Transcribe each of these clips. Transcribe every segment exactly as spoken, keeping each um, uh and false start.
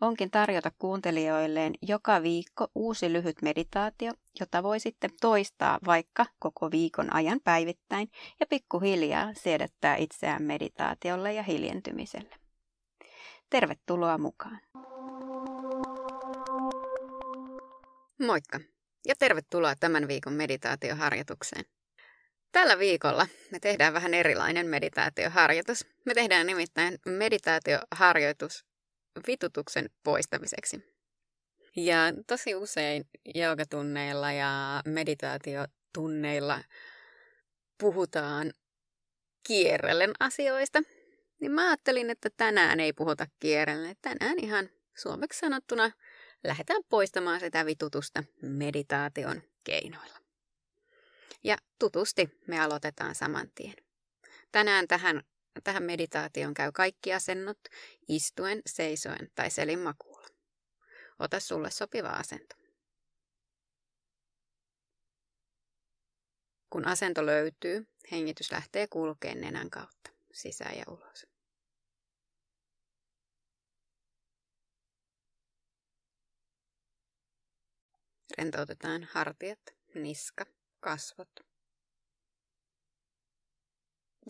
onkin tarjota kuuntelijoilleen joka viikko uusi lyhyt meditaatio, jota voi sitten toistaa vaikka koko viikon ajan päivittäin ja pikkuhiljaa siedättää itseään meditaatiolle ja hiljentymiselle. Tervetuloa mukaan! Moikka ja tervetuloa tämän viikon meditaatioharjoitukseen. Tällä viikolla me tehdään vähän erilainen meditaatioharjoitus. Me tehdään nimittäin meditaatioharjoitus vitutuksen poistamiseksi. Ja tosi usein joogatunneilla ja meditaatiotunneilla puhutaan kierrellen asioista. Niin mä ajattelin, että tänään ei puhuta kierrellen. Tänään ihan suomeksi sanottuna lähdetään poistamaan sitä vitutusta meditaation keinoilla. Ja tutusti me aloitetaan saman tien. Tänään tähän, tähän meditaatioon käy kaikki asennot istuen, seisoen tai selinmakuulla. Ota sulle sopiva asento. Kun asento löytyy, hengitys lähtee kulkeen nenän kautta, sisään ja ulos. Rentoutetaan hartiat, niska, kasvot.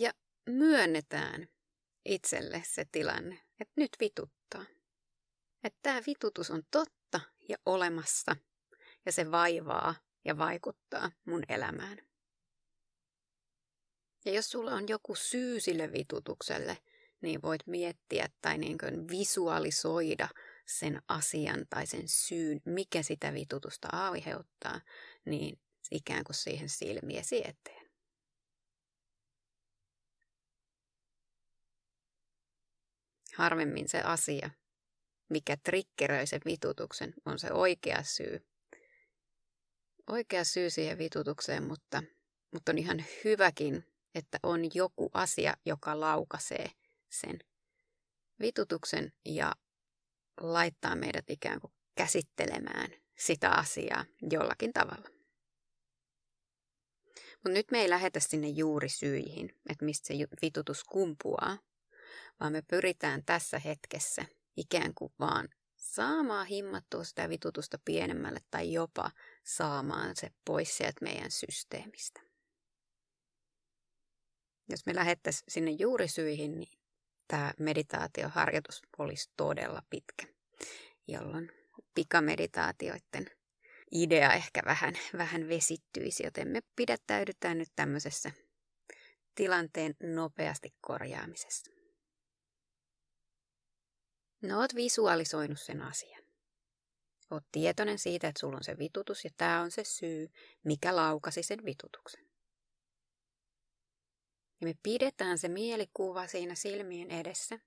Ja myönnetään itselle se tilanne, että nyt vituttaa. Että tämä vitutus on totta ja olemassa ja se vaivaa ja vaikuttaa mun elämään. Ja jos sulla on joku syy sille vitutukselle, niin voit miettiä tai niin kuin visualisoida sen asian tai sen syyn, mikä sitä vitutusta aiheuttaa, niin ikään kuin siihen silmiesi eteen. Harvemmin se asia, mikä triggeröi sen vitutuksen, on se oikea syy. Oikea syy siihen vitutukseen, mutta, mutta on ihan hyväkin, että on joku asia, joka laukaisee sen vitutuksen ja laittaa meidät ikään kuin käsittelemään sitä asiaa jollakin tavalla. Mutta nyt me ei lähetä sinne juurisyihin, että mistä se vitutus kumpuaa, vaan me pyritään tässä hetkessä ikään kuin vaan saamaan himmattua sitä vitutusta pienemmälle tai jopa saamaan se pois sieltä meidän systeemistä. Jos me lähettäisiin sinne juurisyihin, niin tämä meditaatioharjoitus olisi todella pitkä, jolloin pikameditaatioiden idea ehkä vähän, vähän vesittyisi, joten me pidättäydytään nyt tämmöisessä tilanteen nopeasti korjaamisessa. No, oot visualisoinut sen asian. Oot tietoinen siitä, että sulla on se vitutus ja tämä on se syy, mikä laukasi sen vitutuksen. Ja me pidetään se mielikuva siinä silmien edessä.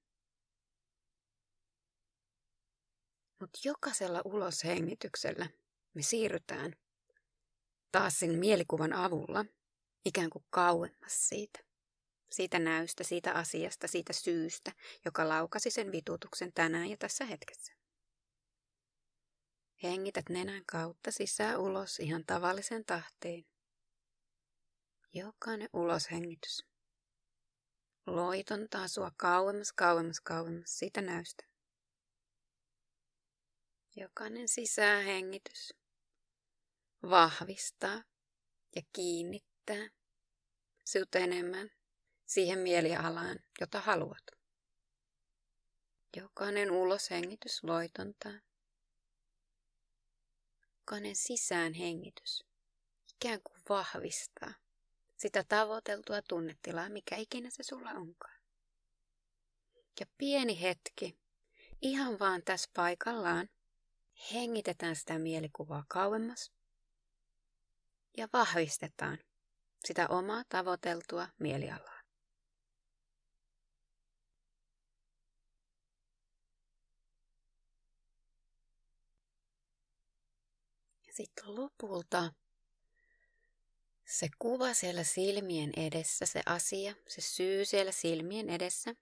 Mutta jokaisella uloshengityksellä me siirrytään taas sen mielikuvan avulla ikään kuin kauemmas siitä. Siitä näystä, siitä asiasta, siitä syystä, joka laukasi sen vitutuksen tänään ja tässä hetkessä. Hengität nenän kautta sisään ulos ihan tavallisen tahtiin. Jokainen uloshengitys loitontaa sua kauemmas, kauemmas, kauemmas siitä näystä. Jokainen sisäänhengitys vahvistaa ja kiinnittää sinut enemmän siihen mielialaan, jota haluat. Jokainen uloshengitys loitontaa. Jokainen sisäänhengitys ikään kuin vahvistaa sitä tavoiteltua tunnetilaa, mikä ikinä se sulla onkaan. Ja pieni hetki, ihan vaan tässä paikallaan, hengitetään sitä mielikuvaa kauemmas ja vahvistetaan sitä omaa tavoiteltua mielialaa. Sitten lopulta se kuva siellä silmien edessä, se asia, se syy siellä silmien edessä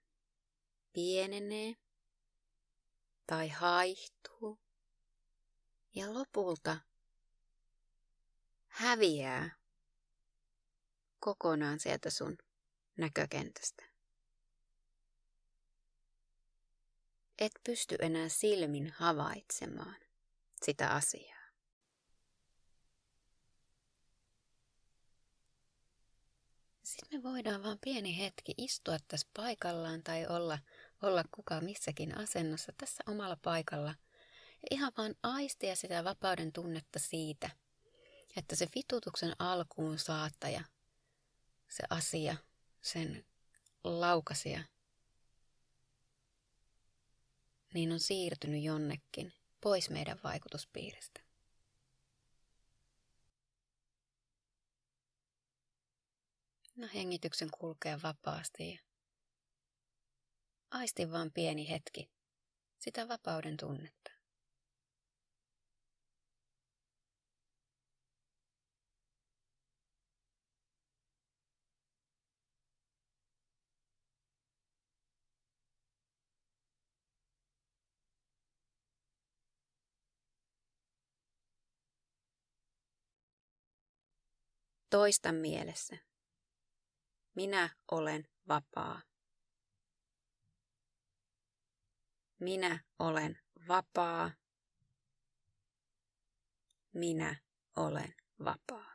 pienenee tai haihtuu ja lopulta häviää kokonaan sieltä sun näkökentästä. Et pysty enää silmin havaitsemaan sitä asiaa. Sitten me voidaan vaan pieni hetki istua tässä paikallaan tai olla, olla kuka missäkin asennossa tässä omalla paikalla. Ja ihan vaan aistia sitä vapauden tunnetta siitä, että se vitutuksen alkuun saattaja, se asia, sen laukasia, niin on siirtynyt jonnekin pois meidän vaikutuspiiristä. No hengityksen kulkea vapaasti ja aisti vaan pieni hetki sitä vapauden tunnetta. Toista mielessä. Minä olen vapaa. Minä olen vapaa. Minä olen vapaa.